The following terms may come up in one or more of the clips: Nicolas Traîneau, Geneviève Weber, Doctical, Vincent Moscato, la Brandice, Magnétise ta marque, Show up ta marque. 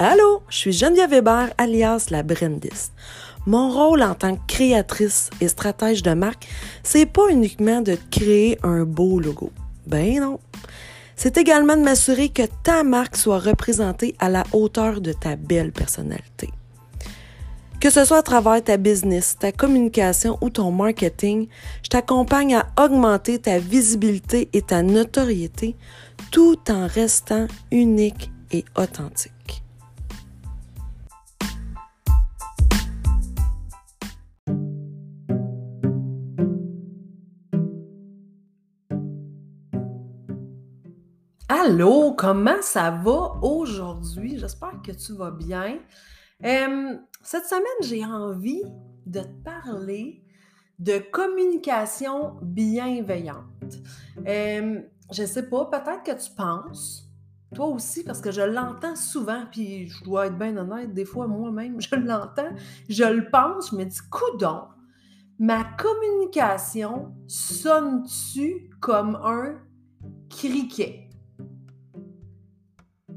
Allô, je suis Geneviève Weber, alias la Brandice. Mon rôle en tant que créatrice et stratège de marque, c'est pas uniquement de créer un beau logo. Ben non. C'est également de m'assurer que ta marque soit représentée à la hauteur de ta belle personnalité. Que ce soit à travers ta business, ta communication ou ton marketing, je t'accompagne à augmenter ta visibilité et ta notoriété tout en restant unique et authentique. Allô, comment ça va aujourd'hui? J'espère que tu vas bien. Cette semaine, j'ai envie de te parler de communication bienveillante. Je ne sais pas, peut-être que tu penses, toi aussi, parce que je l'entends souvent, puis je dois être bien honnête, des fois moi-même, je l'entends, je le pense, je me dis, coudonc, ma communication sonne-tu comme un criquet?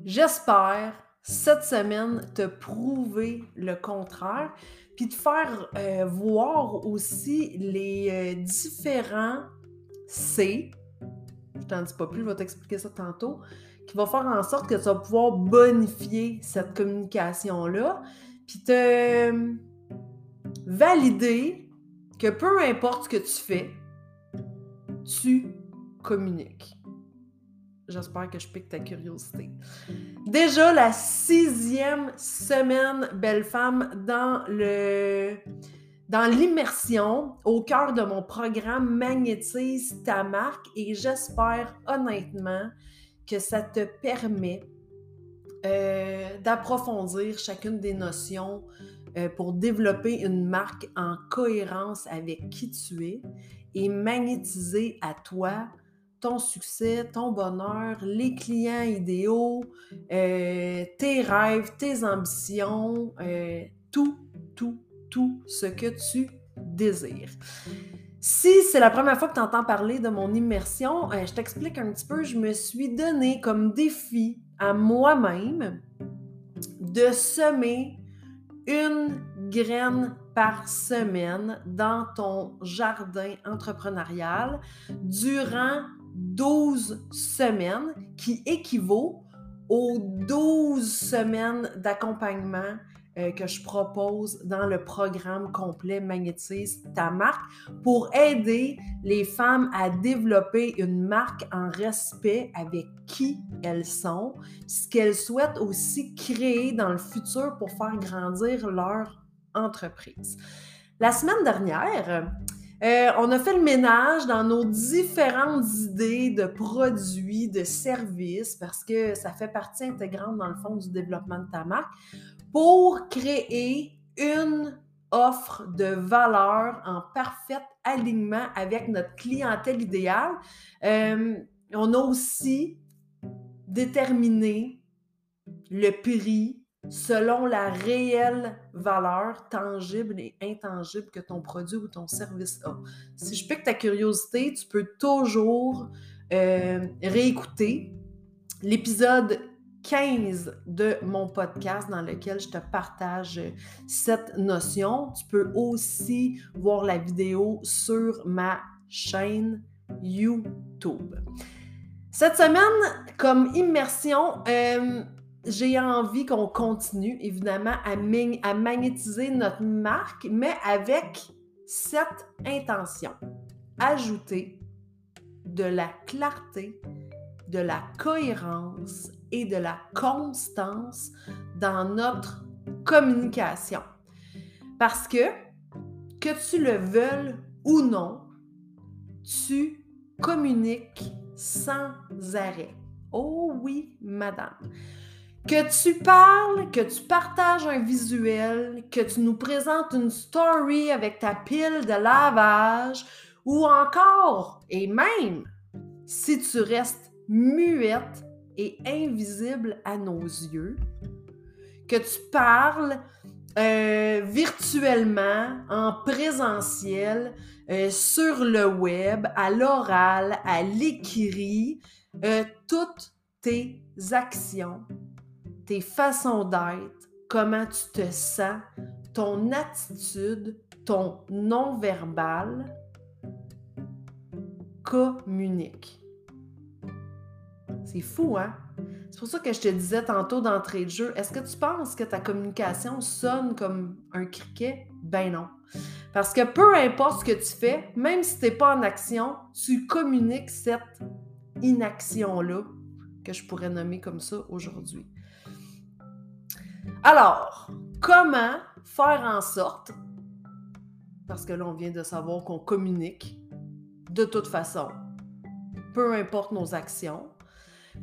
J'espère cette semaine te prouver le contraire, puis te faire voir aussi les différents C, je t'en dis pas plus, je vais t'expliquer ça tantôt, qui va faire en sorte que tu vas pouvoir bonifier cette communication-là, puis te valider que peu importe ce que tu fais, tu communiques. J'espère que je pique ta curiosité. Déjà la 6e semaine, belle femme, dans l'immersion au cœur de mon programme Magnétise ta marque, et j'espère honnêtement que ça te permet d'approfondir chacune des notions pour développer une marque en cohérence avec qui tu es et magnétiser à toi ton succès, ton bonheur, les clients idéaux, tes rêves, tes ambitions, tout ce que tu désires. Si c'est la première fois que tu entends parler de mon immersion, je t'explique un petit peu. Je me suis donné comme défi à moi-même de semer une graine par semaine dans ton jardin entrepreneurial durant 12 semaines, qui équivaut aux 12 semaines d'accompagnement que je propose dans le programme complet Magnétise ta marque, pour aider les femmes à développer une marque en respect avec qui elles sont, ce qu'elles souhaitent aussi créer dans le futur pour faire grandir leur entreprise. La semaine dernière, on a fait le ménage dans nos différentes idées de produits, de services, parce que ça fait partie intégrante dans le fond du développement de ta marque, pour créer une offre de valeur en parfait alignement avec notre clientèle idéale. On a aussi déterminé le prix selon la réelle valeur tangible et intangible que ton produit ou ton service a. Si je pique ta curiosité, tu peux toujours réécouter l'épisode 15 de mon podcast dans lequel je te partage cette notion. Tu peux aussi voir la vidéo sur ma chaîne YouTube. Cette semaine, comme immersion, j'ai envie qu'on continue évidemment à magnétiser notre marque, mais avec cette intention: ajouter de la clarté, de la cohérence et de la constance dans notre communication. Parce que tu le veuilles ou non, tu communiques sans arrêt. Oh oui, madame! Que tu parles, que tu partages un visuel, que tu nous présentes une story avec ta pile de lavage, ou encore, et même, si tu restes muette et invisible à nos yeux, que tu parles virtuellement, en présentiel, sur le web, à l'oral, à l'écrit, toutes tes actions, tes façons d'être, comment tu te sens, ton attitude, ton non-verbal communique. C'est fou, hein? C'est pour ça que je te disais tantôt d'entrée de jeu, est-ce que tu penses que ta communication sonne comme un criquet? Ben non. Parce que peu importe ce que tu fais, même si tu n'es pas en action, tu communiques cette inaction-là, que je pourrais nommer comme ça aujourd'hui. Alors, comment faire en sorte, parce que là on vient de savoir qu'on communique de toute façon, peu importe nos actions,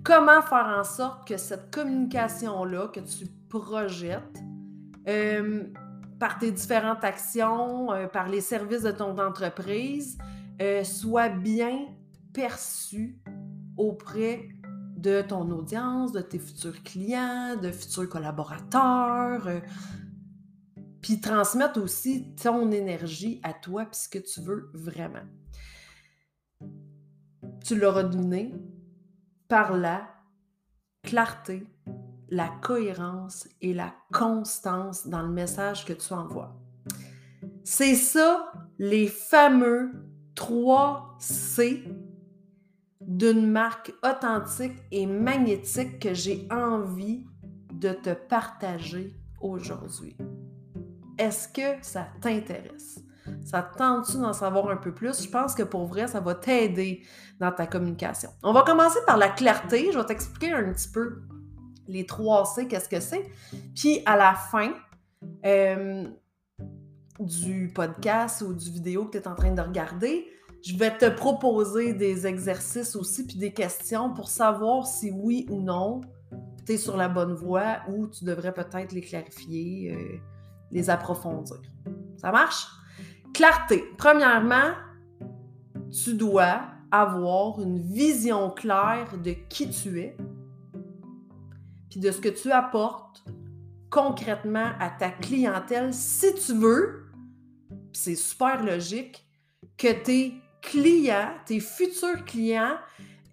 comment faire en sorte que cette communication-là que tu projettes par tes différentes actions, par les services de ton entreprise, soit bien perçue auprès de ton audience, de tes futurs clients, de futurs collaborateurs, puis transmettre aussi ton énergie à toi puis ce que tu veux vraiment. Tu l'auras donné par la clarté, la cohérence et la constance dans le message que tu envoies. C'est ça les fameux 3 C d'une marque authentique et magnétique que j'ai envie de te partager aujourd'hui. Est-ce que ça t'intéresse? Ça te tente-tu d'en savoir un peu plus? Je pense que pour vrai, ça va t'aider dans ta communication. On va commencer par la clarté. Je vais t'expliquer un petit peu les 3 C, qu'est-ce que c'est. Puis à la fin du podcast ou du vidéo que tu es en train de regarder, je vais te proposer des exercices aussi puis des questions pour savoir si oui ou non tu es sur la bonne voie ou tu devrais peut-être les clarifier, les approfondir. Ça marche? Clarté. Premièrement, tu dois avoir une vision claire de qui tu es puis de ce que tu apportes concrètement à ta clientèle si tu veux, puis c'est super logique, que tes clients, tes futurs clients,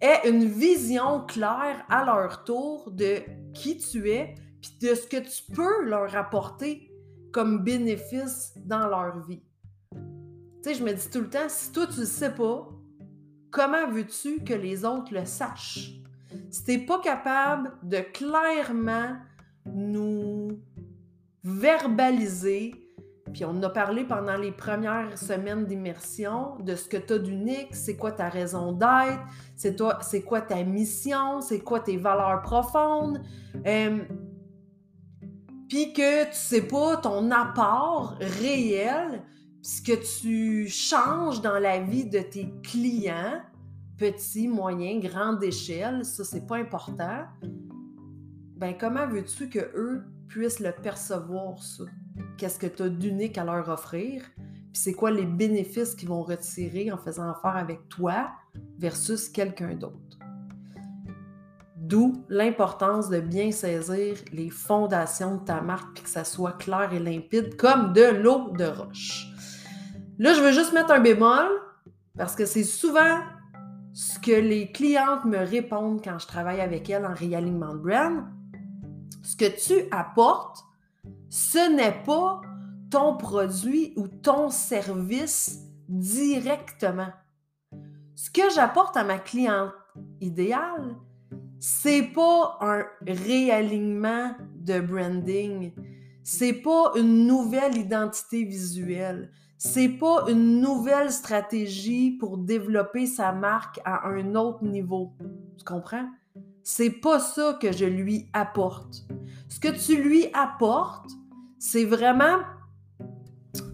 aient une vision claire à leur tour de qui tu es puis de ce que tu peux leur apporter comme bénéfice dans leur vie. Tu sais, je me dis tout le temps, si toi tu le sais pas, comment veux-tu que les autres le sachent? Si t'es pas capable de clairement nous verbaliser, puis on a parlé pendant les premières semaines d'immersion de ce que tu as d'unique, c'est quoi ta raison d'être, c'est quoi ta mission, c'est quoi tes valeurs profondes, puis que tu sais pas ton apport réel, ce que tu changes dans la vie de tes clients, petit, moyen, grande échelle, ça c'est pas important, ben comment veux-tu que eux puissent le percevoir ça? Qu'est-ce que tu as d'unique à leur offrir? Puis c'est quoi les bénéfices qu'ils vont retirer en faisant affaire avec toi versus quelqu'un d'autre? D'où l'importance de bien saisir les fondations de ta marque puis que ça soit clair et limpide comme de l'eau de roche. Là, je veux juste mettre un bémol parce que c'est souvent ce que les clientes me répondent quand je travaille avec elles en réalignement de brand. Ce que tu apportes, ce n'est pas ton produit ou ton service directement. Ce que j'apporte à ma cliente idéale, c'est pas un réalignement de branding, c'est pas une nouvelle identité visuelle, c'est pas une nouvelle stratégie pour développer sa marque à un autre niveau. Tu comprends? C'est pas ça que je lui apporte. Ce que tu lui apportes, c'est vraiment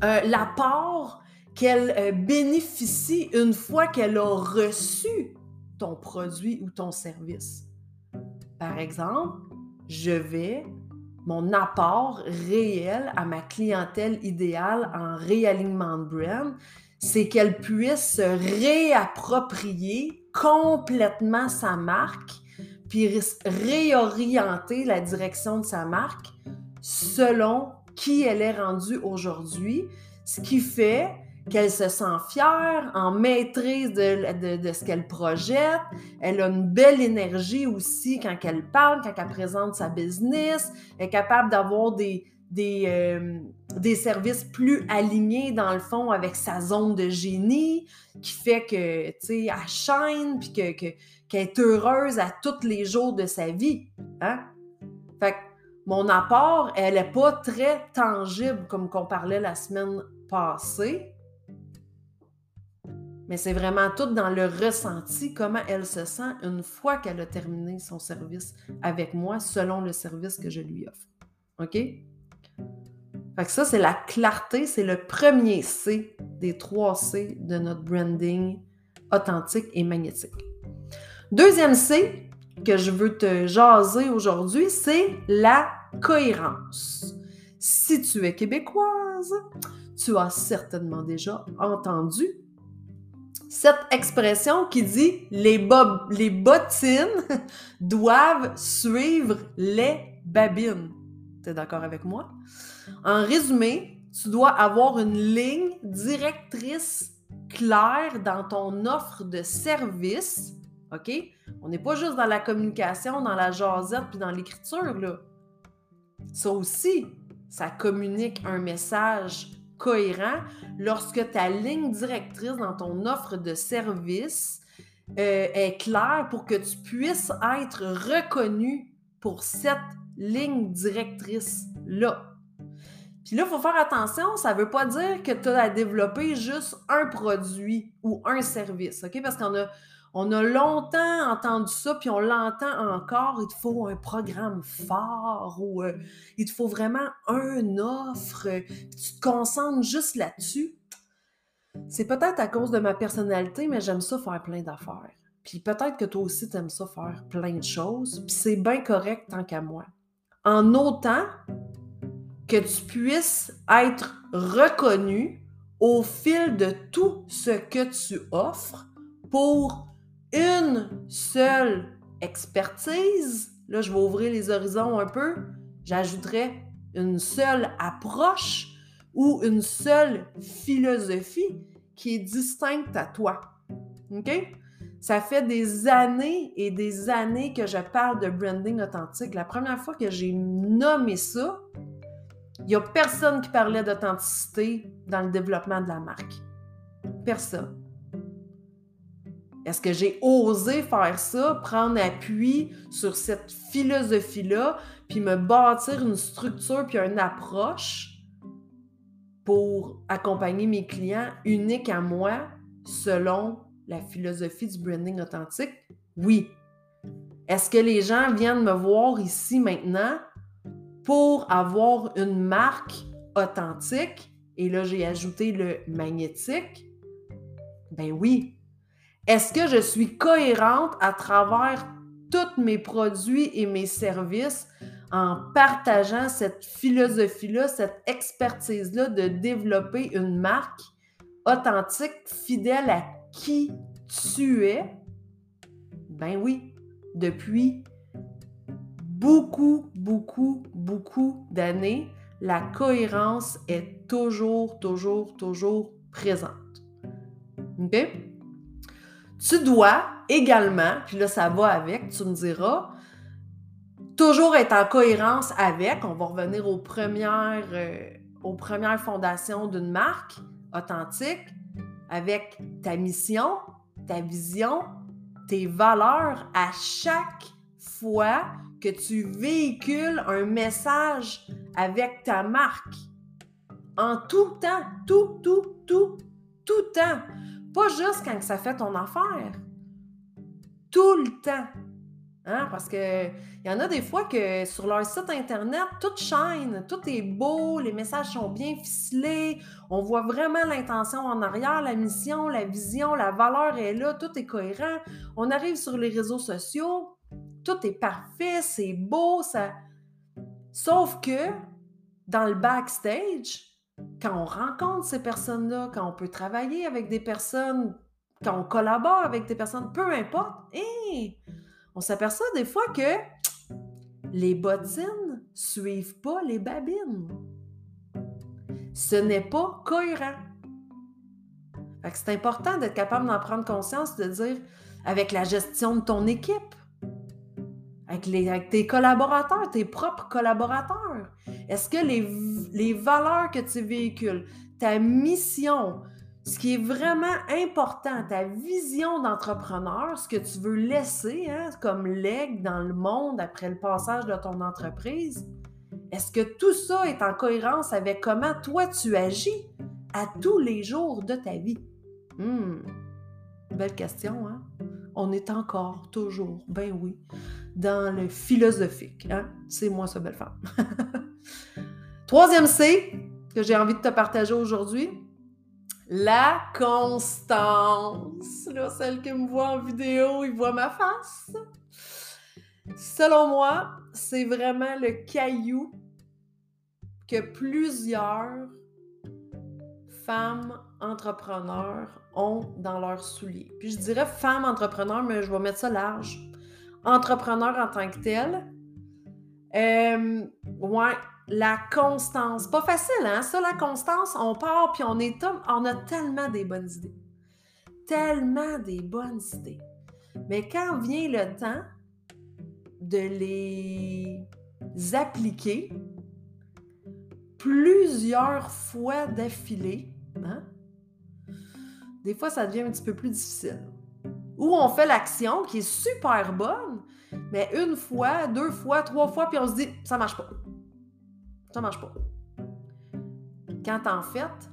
l'apport qu'elle bénéficie une fois qu'elle a reçu ton produit ou ton service. Par exemple, mon apport réel à ma clientèle idéale en réalignement de brand, c'est qu'elle puisse se réapproprier complètement sa marque puis réorienter la direction de sa marque selon qui elle est rendue aujourd'hui, ce qui fait qu'elle se sent fière, en maîtrise de ce qu'elle projette. Elle a une belle énergie aussi quand elle parle, quand elle présente sa business. Elle est capable d'avoir des services plus alignés, dans le fond, avec sa zone de génie, qui fait que, tu sais, elle shine, puis qu'elle est heureuse à tous les jours de sa vie. Hein? Fait que mon apport, elle n'est pas très tangible, comme qu'on parlait la semaine passée, mais c'est vraiment tout dans le ressenti, comment elle se sent une fois qu'elle a terminé son service avec moi, selon le service que je lui offre. OK? Fait que ça, c'est la clarté, c'est le premier C des 3 C de notre branding authentique et magnétique. Deuxième C que je veux te jaser aujourd'hui, c'est la cohérence. Si tu es québécoise, tu as certainement déjà entendu cette expression qui dit « les bottines doivent suivre les babines ». T'es d'accord avec moi? En résumé, tu dois avoir une ligne directrice claire dans ton offre de service, OK? On n'est pas juste dans la communication, dans la jasette puis dans l'écriture, là. Ça aussi, ça communique un message cohérent lorsque ta ligne directrice dans ton offre de service est claire pour que tu puisses être reconnu pour cette ligne directrice-là. Puis là, il faut faire attention, ça ne veut pas dire que tu as à développer juste un produit ou un service, OK? Parce qu'on a longtemps entendu ça, puis on l'entend encore, il te faut un programme fort ou il te faut vraiment une offre, tu te concentres juste là-dessus. C'est peut-être à cause de ma personnalité, mais j'aime ça faire plein d'affaires. Puis peut-être que toi aussi, tu aimes ça faire plein de choses, puis c'est bien correct tant qu'à moi. En autant que tu puisses être reconnu au fil de tout ce que tu offres pour une seule expertise. Là, je vais ouvrir les horizons un peu. J'ajouterais une seule approche ou une seule philosophie qui est distincte à toi. OK? Ça fait des années et des années que je parle de branding authentique. La première fois que j'ai nommé ça, il n'y a personne qui parlait d'authenticité dans le développement de la marque. Personne. Est-ce que j'ai osé faire ça, prendre appui sur cette philosophie-là, puis me bâtir une structure puis une approche pour accompagner mes clients uniques à moi selon la philosophie du branding authentique? Oui. Est-ce que les gens viennent me voir ici maintenant pour avoir une marque authentique? Et là, j'ai ajouté le magnétique. Ben oui. Est-ce que je suis cohérente à travers tous mes produits et mes services en partageant cette philosophie-là, cette expertise-là de développer une marque authentique, fidèle à qui tu es? Ben oui, depuis beaucoup, beaucoup, beaucoup d'années, la cohérence est toujours, toujours, toujours présente. OK? Tu dois également, puis là, ça va avec, tu me diras, toujours être en cohérence avec, on va revenir aux premières fondations d'une marque authentique, avec ta mission, ta vision, tes valeurs à chaque fois que tu véhicules un message avec ta marque. En tout temps, tout temps. Pas juste quand ça fait ton affaire. Tout le temps. Hein? Parce que il y en a des fois que sur leur site Internet, tout shine, tout est beau, les messages sont bien ficelés, on voit vraiment l'intention en arrière, la mission, la vision, la valeur est là, tout est cohérent. On arrive sur les réseaux sociaux, tout est parfait, c'est beau, ça... Sauf que, dans le backstage, quand on rencontre ces personnes-là, quand on peut travailler avec des personnes, quand on collabore avec des personnes, peu importe, on s'aperçoit des fois que les bottines suivent pas les babines. Ce n'est pas cohérent. Fait que c'est important d'être capable d'en prendre conscience, de dire avec la gestion de ton équipe, avec tes collaborateurs, tes propres collaborateurs. Est-ce que les valeurs que tu véhicules, ta mission, ce qui est vraiment important, ta vision d'entrepreneur, ce que tu veux laisser comme legs dans le monde après le passage de ton entreprise, est-ce que tout ça est en cohérence avec comment toi tu agis à tous les jours de ta vie? Belle question, hein? On est encore, toujours, ben oui, dans le philosophique, hein? C'est moi, ça, belle femme. Troisième C que j'ai envie de te partager aujourd'hui, la constance. Là, celle qui me voit en vidéo, il voit ma face. Selon moi, c'est vraiment le caillou que plusieurs femmes entrepreneurs ont dans leurs souliers. Puis je dirais femmes entrepreneurs, mais je vais mettre ça large. Entrepreneurs en tant que telles. La constance. Pas facile, hein? Ça, la constance, on part puis on a tellement des bonnes idées. Tellement des bonnes idées. Mais quand vient le temps de les appliquer plusieurs fois d'affilée, hein? Des fois, ça devient un petit peu plus difficile. Ou on fait l'action qui est super bonne, mais une fois, deux fois, trois fois, puis on se dit « ça marche pas ». Ça marche pas. Quand en fait,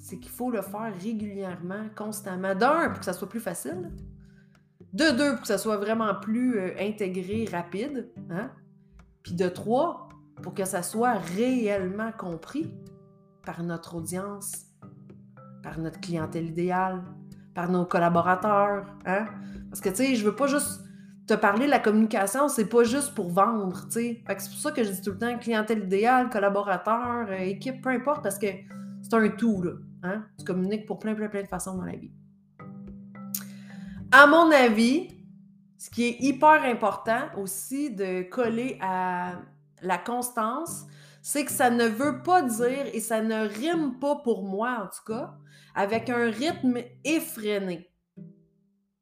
c'est qu'il faut le faire régulièrement, constamment. D'un, pour que ça soit plus facile. De deux, pour que ça soit vraiment plus intégré, rapide. Hein? Puis de trois, pour que ça soit réellement compris par notre audience, par notre clientèle idéale, par nos collaborateurs. Hein? Parce que, tu sais, je veux pas juste te parler de la communication, c'est pas juste pour vendre, tu sais. Fait que c'est pour ça que je dis tout le temps clientèle idéale, collaborateur, équipe, peu importe, parce que c'est un tout, là. Hein? Tu communiques pour plein de façons dans la vie. À mon avis, ce qui est hyper important aussi de coller à la constance, c'est que ça ne veut pas dire, et ça ne rime pas pour moi en tout cas, avec un rythme effréné.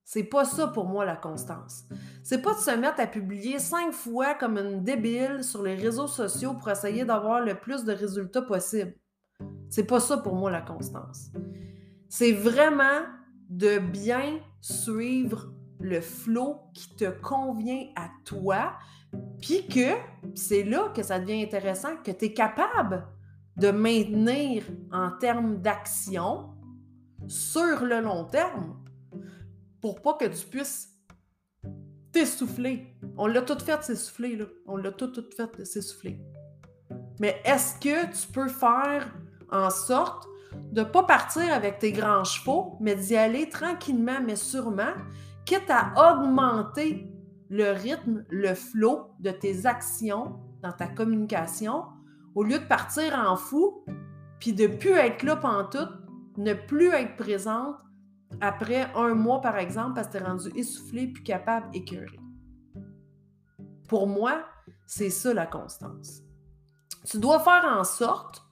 C'est pas ça pour moi la constance. C'est pas de se mettre à publier 5 fois comme une débile sur les réseaux sociaux pour essayer d'avoir le plus de résultats possible. C'est pas ça pour moi la constance. C'est vraiment de bien suivre le flow qui te convient à toi, puis que c'est là que ça devient intéressant, que tu es capable de maintenir en termes d'action sur le long terme pour pas que tu puisses t'essouffler. On l'a tout fait s'essouffler, là. On l'a tout fait s'essouffler. Mais est-ce que tu peux faire en sorte de pas partir avec tes grands chevaux, mais d'y aller tranquillement, mais sûrement, quitte à augmenter le rythme, le flow de tes actions dans ta communication, au lieu de partir en fou, puis de plus être là pantoute, ne plus être présente après 1 mois, par exemple, parce que t'es rendu essoufflé, plus capable, écœuré. Pour moi, c'est ça la constance. Tu dois faire en sorte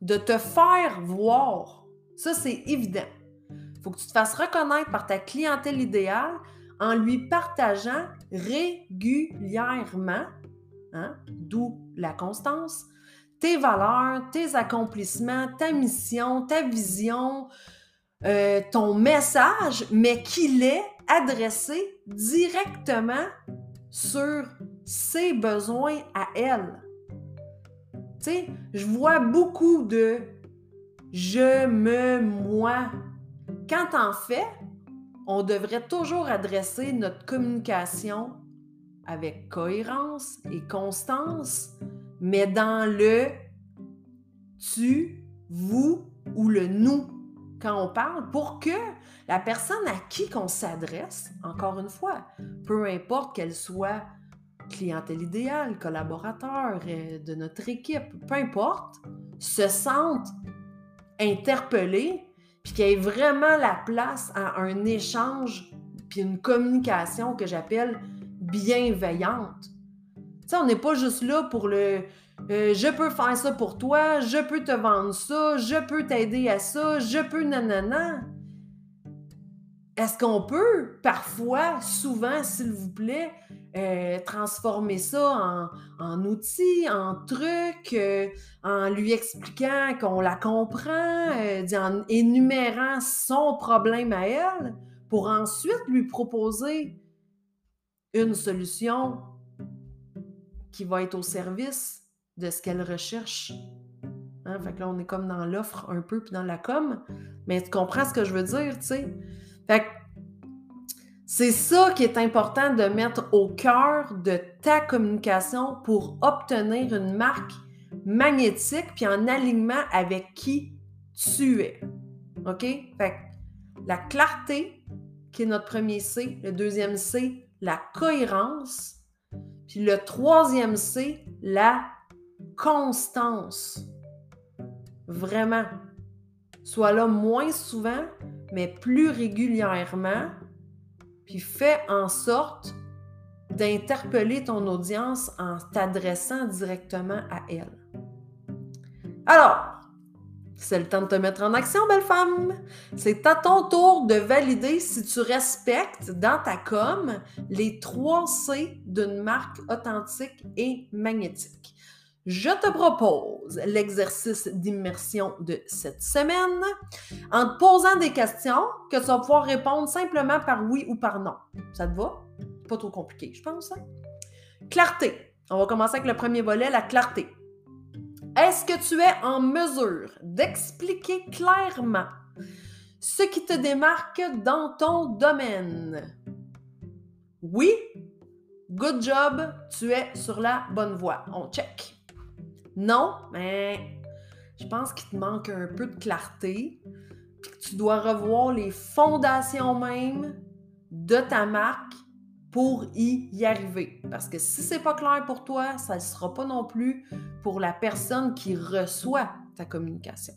de te faire voir. Ça, c'est évident. Il faut que tu te fasses reconnaître par ta clientèle idéale en lui partageant régulièrement, hein, d'où la constance, tes valeurs, tes accomplissements, ta mission, ta vision, ton message, mais qu'il est adressé directement sur ses besoins à elle. Tu sais, je vois beaucoup de « je, me, moi ». Quand en fait, on devrait toujours adresser notre communication avec cohérence et constance, mais dans le « tu », « vous » ou le « nous » quand on parle, pour que la personne à qui qu'on s'adresse, encore une fois, peu importe qu'elle soit clientèle idéale, collaborateur de notre équipe, peu importe, se sente interpellée, puis qu'il y ait vraiment la place à un échange puis une communication que j'appelle bienveillante. Tu sais, on n'est pas juste là pour le « je peux faire ça pour toi »,« je peux te vendre ça »,« je peux t'aider à ça »,« je peux nanana ». Est-ce qu'on peut, parfois, souvent, s'il vous plaît, transformer ça en outil, en truc, en lui expliquant qu'on la comprend, en énumérant son problème à elle, pour ensuite lui proposer une solution qui va être au service de ce qu'elle recherche. Hein? Fait que là, on est comme dans l'offre un peu, puis dans la com. Mais tu comprends ce que je veux dire, tu sais? Fait que c'est ça qui est important de mettre au cœur de ta communication pour obtenir une marque magnétique puis en alignement avec qui tu es. OK? Fait que la clarté, qui est notre premier C, le deuxième C, la cohérence, puis le troisième C, la constance. Vraiment. Sois là moins souvent, mais plus régulièrement, puis fais en sorte d'interpeller ton audience en t'adressant directement à elle. Alors, c'est le temps de te mettre en action, belle femme! C'est à ton tour de valider si tu respectes dans ta com les 3 C d'une marque authentique et magnétique. Je te propose l'exercice d'immersion de cette semaine en te posant des questions que tu vas pouvoir répondre simplement par oui ou par non. Ça te va? Pas trop compliqué, je pense. Hein? Clarté. On va commencer avec le premier volet, la clarté. Est-ce que tu es en mesure d'expliquer clairement ce qui te démarque dans ton domaine? Oui? Good job, tu es sur la bonne voie. On check. Non, mais je pense qu'il te manque un peu de clarté, puis que tu dois revoir les fondations même de ta marque pour y arriver. Parce que si c'est pas clair pour toi, ça ne sera pas non plus pour la personne qui reçoit ta communication.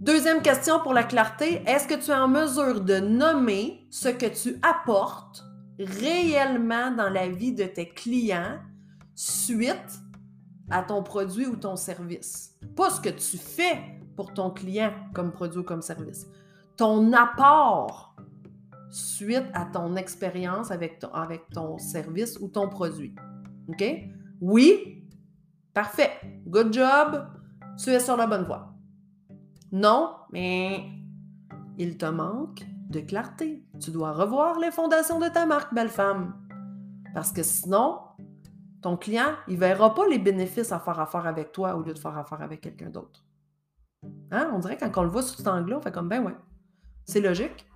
Deuxième question pour la clarté, est-ce que tu es en mesure de nommer ce que tu apportes réellement dans la vie de tes clients suite à ton produit ou ton service? Pas ce que tu fais pour ton client comme produit ou comme service. Ton apport suite à ton expérience avec ton service ou ton produit. OK? Oui? Parfait. Good job. Tu es sur la bonne voie. Non, mais il te manque de clarté. Tu dois revoir les fondations de ta marque, belle femme. Parce que sinon, ton client, il ne verra pas les bénéfices à faire affaire avec toi au lieu de faire affaire avec quelqu'un d'autre. Hein? On dirait que quand on le voit sous cet angle-là, on fait comme, ben ouais, c'est logique.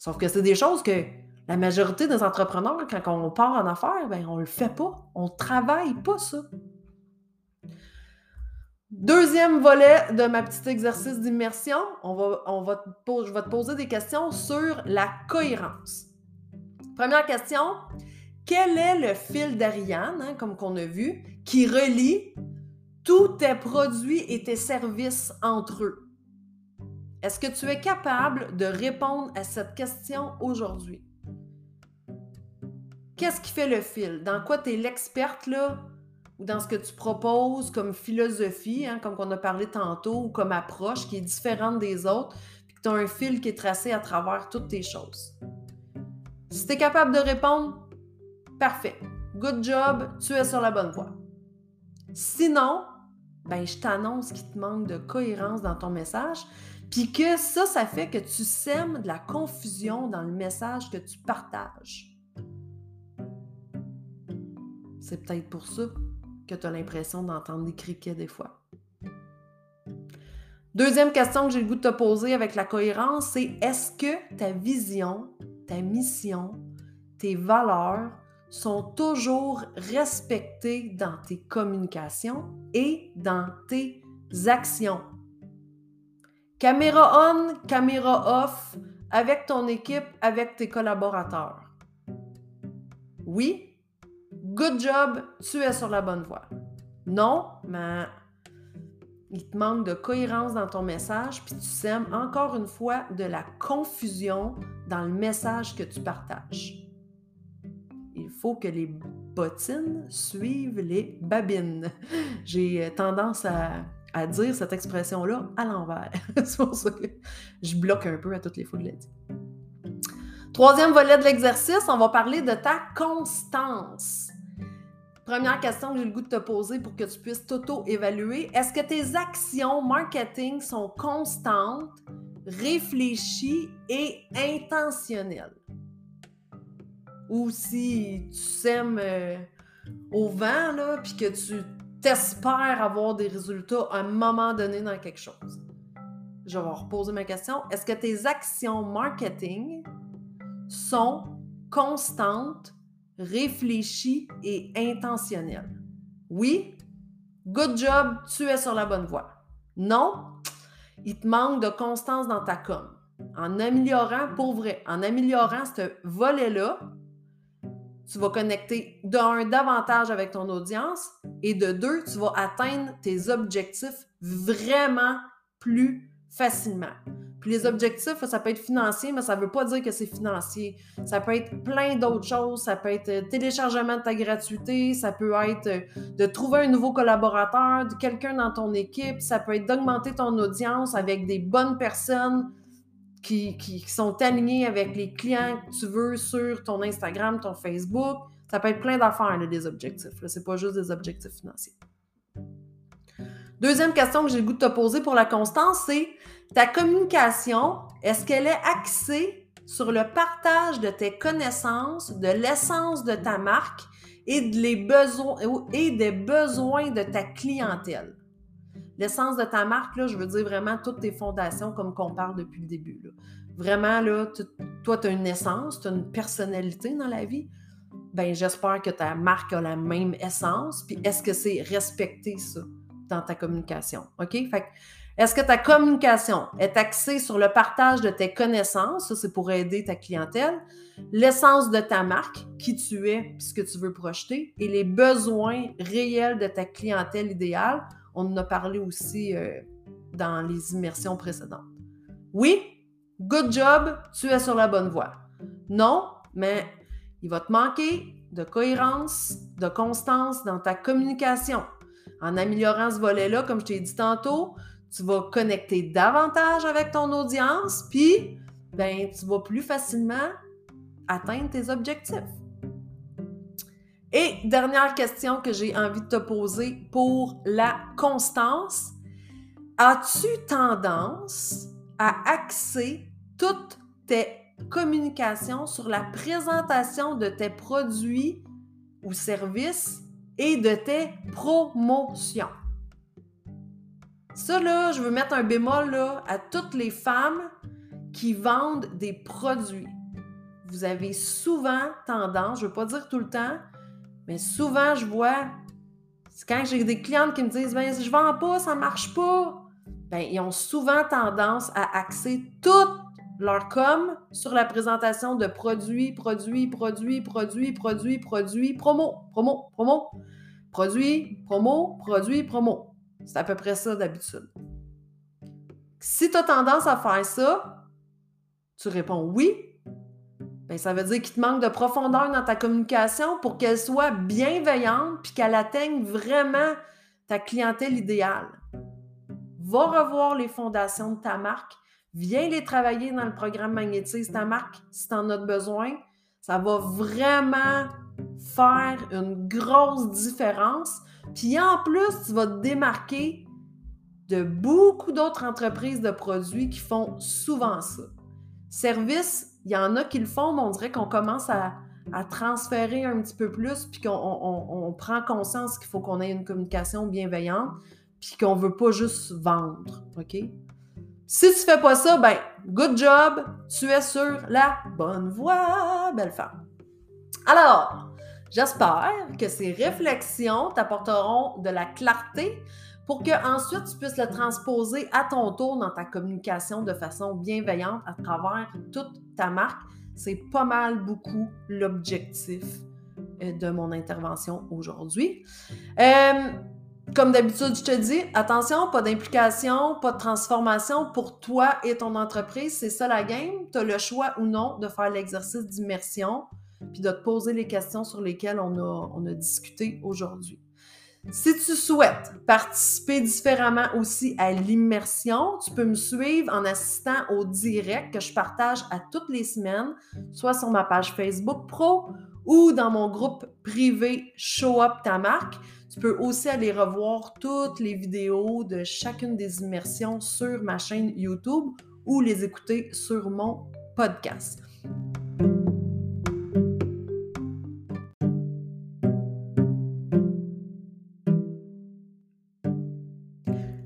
Sauf que c'est des choses que la majorité des entrepreneurs, quand on part en affaires, ben on ne le fait pas. On ne travaille pas ça. Deuxième volet de ma petite exercice d'immersion, je vais te poser des questions sur la cohérence. Première question, quel est le fil d'Ariane, hein, comme qu'on a vu, qui relie tous tes produits et tes services entre eux? Est-ce que tu es capable de répondre à cette question aujourd'hui? Qu'est-ce qui fait le fil? Dans quoi tu es l'experte, là? Ou dans ce que tu proposes comme philosophie, hein, comme on a parlé tantôt, ou comme approche qui est différente des autres, puis que tu as un fil qui est tracé à travers toutes tes choses. Si tu es capable de répondre, parfait. Good job, tu es sur la bonne voie. Sinon, ben, je t'annonce qu'il te manque de cohérence dans ton message, puis que ça fait que tu sèmes de la confusion dans le message que tu partages. C'est peut-être pour ça que tu as l'impression d'entendre des criquets des fois. Deuxième question que j'ai le goût de te poser avec la cohérence, c'est est-ce que ta vision, ta mission, tes valeurs sont toujours respectées dans tes communications et dans tes actions? Caméra on, caméra off, avec ton équipe, avec tes collaborateurs. Oui? Good job, tu es sur la bonne voie. Non, mais il te manque de cohérence dans ton message, puis tu sèmes encore une fois de la confusion dans le message que tu partages. Il faut que les bottines suivent les babines. J'ai tendance à dire cette expression-là à l'envers. C'est pour ça que je bloque un peu à toutes les fois que je l'ai dit. Troisième volet de l'exercice, on va parler de ta constance. Première question que j'ai le goût de te poser pour que tu puisses t'auto-évaluer. Est-ce que tes actions marketing sont constantes, réfléchies et intentionnelles? Ou si tu sèmes au vent, là, puis que tu t'espères avoir des résultats à un moment donné dans quelque chose. Je vais reposer ma question. Est-ce que tes actions marketing sont constantes, réfléchies et intentionnelles? Oui? Good job, tu es sur la bonne voie. Non? Il te manque de constance dans ta com. En améliorant, pour vrai, en améliorant ce volet-là, tu vas connecter de un, davantage avec ton audience et de deux, tu vas atteindre tes objectifs vraiment plus facilement. Puis les objectifs, ça peut être financier, mais ça ne veut pas dire que c'est financier. Ça peut être plein d'autres choses. Ça peut être téléchargement de ta gratuité. Ça peut être de trouver un nouveau collaborateur, de quelqu'un dans ton équipe. Ça peut être d'augmenter ton audience avec des bonnes personnes qui sont alignés avec les clients que tu veux sur ton Instagram, ton Facebook. Ça peut être plein d'affaires, là, des objectifs. Là, c'est pas juste des objectifs financiers. Deuxième question que j'ai le goût de te poser pour la constance, c'est ta communication, est-ce qu'elle est axée sur le partage de tes connaissances, de l'essence de ta marque et des besoins de ta clientèle? L'essence de ta marque, là, je veux dire vraiment toutes tes fondations comme qu'on parle depuis le début. Là. Vraiment, là, toi, tu as une essence, tu as une personnalité dans la vie. Bien, j'espère que ta marque a la même essence. Puis, est-ce que c'est respecté, ça, dans ta communication? OK? Fait que, est-ce que ta communication est axée sur le partage de tes connaissances? Ça, c'est pour aider ta clientèle. L'essence de ta marque, qui tu es, puis ce que tu veux projeter, et les besoins réels de ta clientèle idéale. On en a parlé aussi dans les immersions précédentes. Oui, good job, tu es sur la bonne voie. Non, mais il va te manquer de cohérence, de constance dans ta communication. En améliorant ce volet-là, comme je t'ai dit tantôt, tu vas connecter davantage avec ton audience, puis ben, tu vas plus facilement atteindre tes objectifs. Et dernière question que j'ai envie de te poser pour la constance. As-tu tendance à axer toutes tes communications sur la présentation de tes produits ou services et de tes promotions? Ça, là, je veux mettre un bémol là, à toutes les femmes qui vendent des produits. Vous avez souvent tendance, je ne veux pas dire tout le temps, mais souvent, je vois, c'est quand j'ai des clientes qui me disent « Bien, je ne vends pas, ça ne marche pas », bien, ils ont souvent tendance à axer toute leur com sur la présentation de produits, promo. C'est à peu près ça d'habitude. Si tu as tendance à faire ça, tu réponds « oui ». Bien, ça veut dire qu'il te manque de profondeur dans ta communication pour qu'elle soit bienveillante puis qu'elle atteigne vraiment ta clientèle idéale. Va revoir les fondations de ta marque. Viens les travailler dans le programme Magnétise ta marque si tu en as besoin. Ça va vraiment faire une grosse différence. Puis en plus, tu vas te démarquer de beaucoup d'autres entreprises de produits qui font souvent ça. Service, il y en a qui le font, mais on dirait qu'on commence à transférer un petit peu plus puis qu'on prend conscience qu'il faut qu'on ait une communication bienveillante puis qu'on ne veut pas juste vendre, OK? Si tu ne fais pas ça, bien, good job, tu es sur la bonne voie, belle femme. Alors, j'espère que ces réflexions t'apporteront de la clarté pour qu'ensuite, tu puisses le transposer à ton tour dans ta communication de façon bienveillante à travers toute ta marque. C'est pas mal beaucoup l'objectif de mon intervention aujourd'hui. Comme d'habitude, je te dis, attention, pas d'implication, pas de transformation pour toi et ton entreprise. C'est ça la game. Tu as le choix ou non de faire l'exercice d'immersion puis de te poser les questions sur lesquelles on a discuté aujourd'hui. Si tu souhaites participer différemment aussi à l'immersion, tu peux me suivre en assistant au direct que je partage à toutes les semaines, soit sur ma page Facebook Pro ou dans mon groupe privé Show up ta marque. Tu peux aussi aller revoir toutes les vidéos de chacune des immersions sur ma chaîne YouTube ou les écouter sur mon podcast.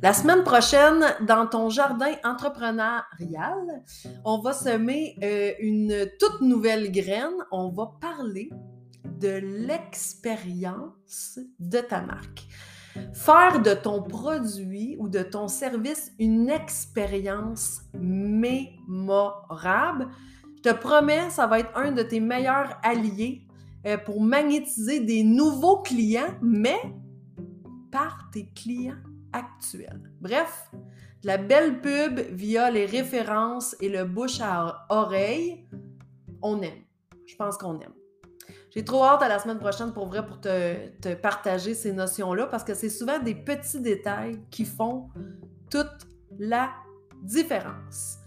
La semaine prochaine, dans ton jardin entrepreneurial, on va semer une toute nouvelle graine. On va parler de l'expérience de ta marque. Faire de ton produit ou de ton service une expérience mémorable. Je te promets, ça va être un de tes meilleurs alliés pour magnétiser des nouveaux clients, mais par tes clients actuel. Bref, de la belle pub via les références et le bouche à oreille, on aime. Je pense qu'on aime. J'ai trop hâte à la semaine prochaine pour vrai pour te partager ces notions-là parce que c'est souvent des petits détails qui font toute la différence.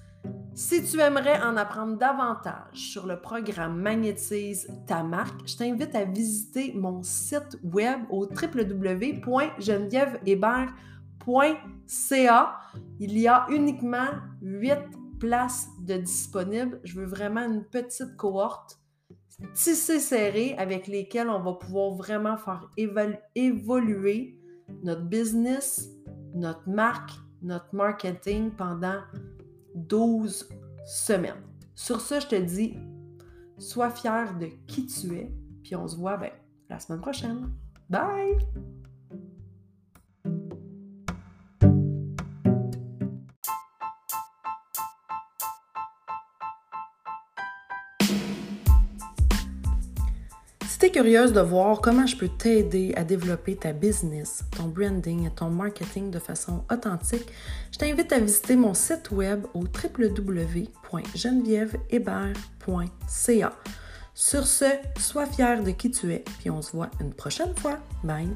Si tu aimerais en apprendre davantage sur le programme Magnétise ta marque, je t'invite à visiter mon site web au www.genevièveweber.ca. Il y a uniquement 8 places de disponibles. Je veux vraiment une petite cohorte tissée serrée avec lesquelles on va pouvoir vraiment faire évoluer notre business, notre marque, notre marketing pendant 12 semaines. Sur ce, je te dis, sois fier de qui tu es, puis on se voit la semaine prochaine. Bye! Si tu es curieuse de voir comment je peux t'aider à développer ta business, ton branding et ton marketing de façon authentique, je t'invite à visiter mon site web au www.genevièveweber.ca. Sur ce, sois fière de qui tu es, puis on se voit une prochaine fois. Bye!